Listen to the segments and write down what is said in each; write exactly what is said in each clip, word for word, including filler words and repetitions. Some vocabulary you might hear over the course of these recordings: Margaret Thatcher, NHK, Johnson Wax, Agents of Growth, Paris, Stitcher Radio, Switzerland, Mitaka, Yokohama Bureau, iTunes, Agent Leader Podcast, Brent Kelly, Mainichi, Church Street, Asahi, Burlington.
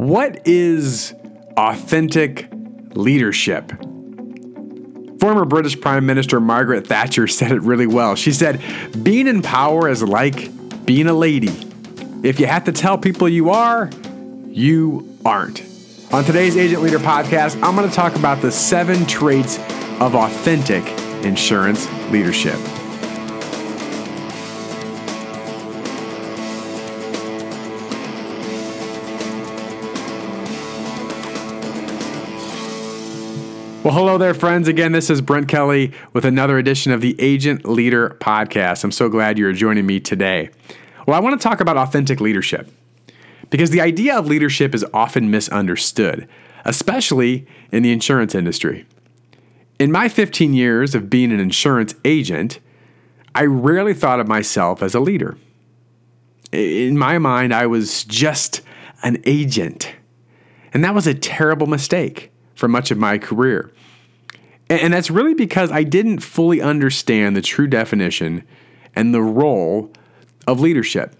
What is authentic leadership? Former British Prime Minister Margaret Thatcher said it really well. She said, being in power is like being a lady. If you have to tell people you are, you aren't. On today's Agent Leader Podcast, I'm going to talk about the seven traits of authentic insurance leadership. Well, hello there, friends. Again, this is Brent Kelly with another edition of the Agent Leader Podcast. I'm so glad you're joining me today. Well, I want to talk about authentic leadership because the idea of leadership is often misunderstood, especially in the insurance industry. In my fifteen years of being an insurance agent, I rarely thought of myself as a leader. In my mind, I was just an agent, and that was a terrible mistake for much of my career. And that's really because I didn't fully understand the true definition and the role of leadership.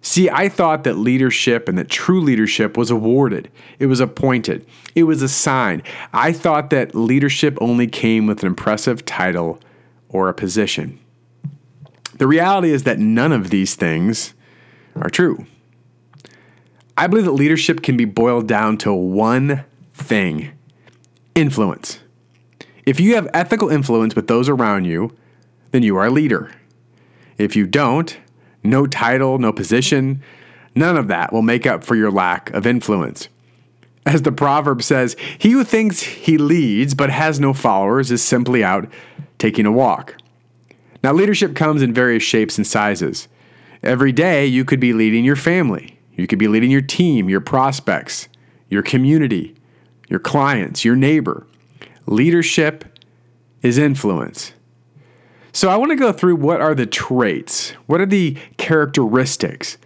See, I thought that leadership and that true leadership was awarded. It was appointed. It was assigned. I thought that leadership only came with an impressive title or a position. The reality is that none of these things are true. I believe that leadership can be boiled down to one thing. Influence. If you have ethical influence with those around you, then you are a leader. If you don't, no title, no position, none of that will make up for your lack of influence. As the proverb says, he who thinks he leads but has no followers is simply out taking a walk. Now, leadership comes in various shapes and sizes. Every day, you could be leading your family. You could be leading your team, your prospects, your community, your clients, your neighbor. Leadership is influence. So I want to go through what are the traits, what are the characteristics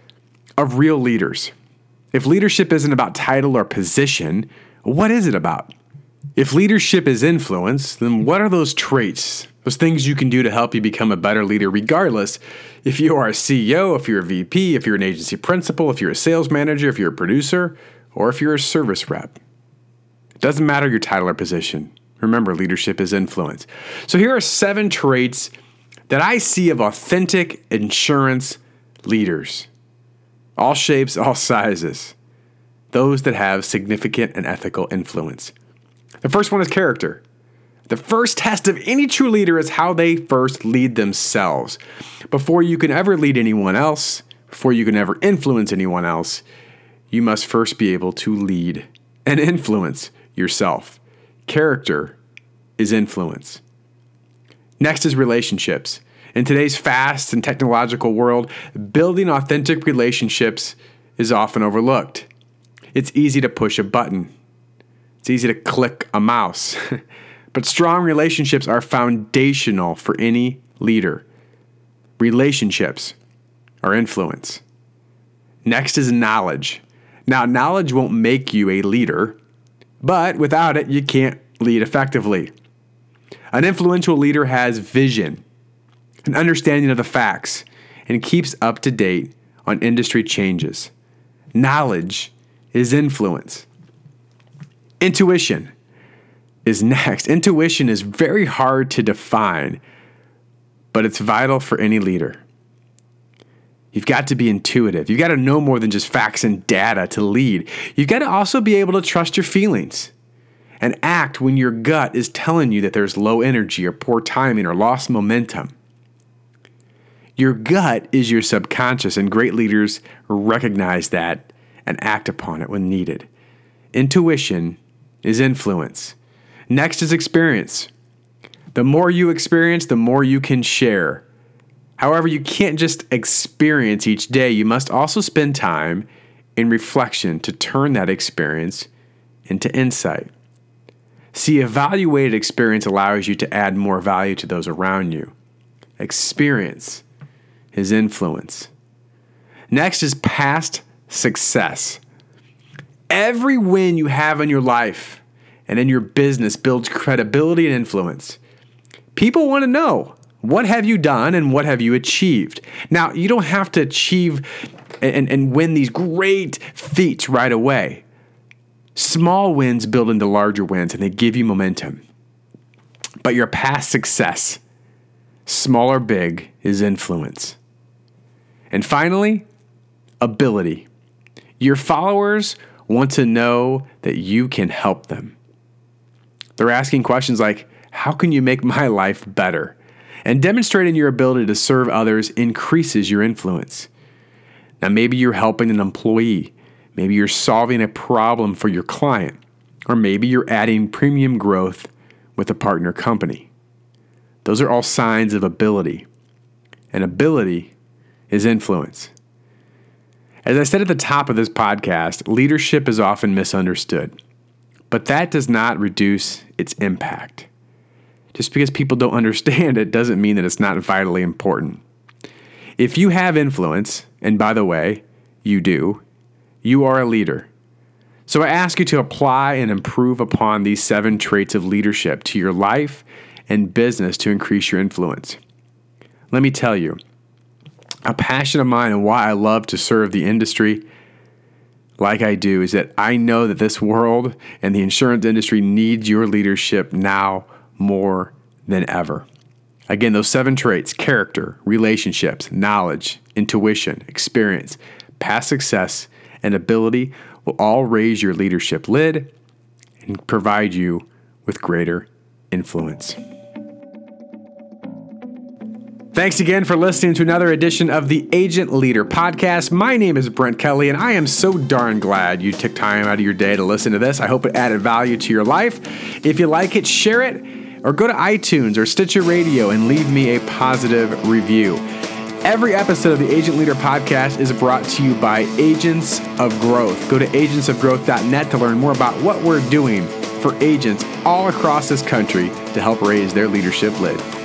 of real leaders. If leadership isn't about title or position, what is it about? If leadership is influence, then what are those traits, those things you can do to help you become a better leader regardless if you are a C E O, if you're a V P, if you're an agency principal, if you're a sales manager, if you're a producer, or if you're a service rep. It doesn't matter your title or position. Remember, leadership is influence. So here are seven traits that I see of authentic insurance leaders, all shapes, all sizes, those that have significant and ethical influence. The first one is character. The first test of any true leader is how they first lead themselves. Before you can ever lead anyone else, before you can ever influence anyone else, you must first be able to lead and influence yourself. Character is influence. Next is relationships. In today's fast and technological world, building authentic relationships is often overlooked. It's easy to push a button. It's easy to click a mouse. But strong relationships are foundational for any leader. Relationships are influence. Next is knowledge. Now, knowledge won't make you a leader, but without it, you can't lead effectively. An influential leader has vision, an understanding of the facts, and keeps up to date on industry changes. Knowledge is influence. Intuition is next. Intuition is very hard to define, but it's vital for any leader. You've got to be intuitive. You've got to know more than just facts and data to lead. You've got to also be able to trust your feelings and act when your gut is telling you that there's low energy or poor timing or lost momentum. Your gut is your subconscious, and great leaders recognize that and act upon it when needed. Intuition is influence. Next is experience. The more you experience, the more you can share. However, you can't just experience each day. You must also spend time in reflection to turn that experience into insight. See, evaluated experience allows you to add more value to those around you. Experience is influence. Next is past success. Every win you have in your life and in your business builds credibility and influence. People want to know, what have you done and what have you achieved? Now, you don't have to achieve and, and win these great feats right away, Small wins build into larger wins, and they give you momentum. But your past success, small or big, is influence. And finally, ability. Your followers want to know that you can help them. They're asking questions like, how can you make my life better? And demonstrating your ability to serve others increases your influence. Now, maybe you're helping an employee. Maybe you're solving a problem for your client. Or maybe you're adding premium growth with a partner company. Those are all signs of ability. And ability is influence. As I said at the top of this podcast, leadership is often misunderstood, but that does not reduce its impact. Just because people don't understand it doesn't mean that it's not vitally important. If you have influence, and by the way, you do, you are a leader. So I ask you to apply and improve upon these seven traits of leadership to your life and business to increase your influence. Let me tell you, a passion of mine and why I love to serve the industry like I do is that I know that this world and the insurance industry needs your leadership now more than ever. Again, those seven traits: character, relationships, knowledge, intuition, experience, past success, and ability will all raise your leadership lid and provide you with greater influence. Thanks again for listening to another edition of the Agent Leader Podcast. My name is Brent Kelly, and I am so darn glad you took time out of your day to listen to this. I hope it added value to your life. If you like it, share it, or go to iTunes or Stitcher Radio and leave me a positive review. Every episode of the Agent Leader Podcast is brought to you by Agents of Growth. Go to agents of growth dot net to learn more about what we're doing for agents all across this country to help raise their leadership lid.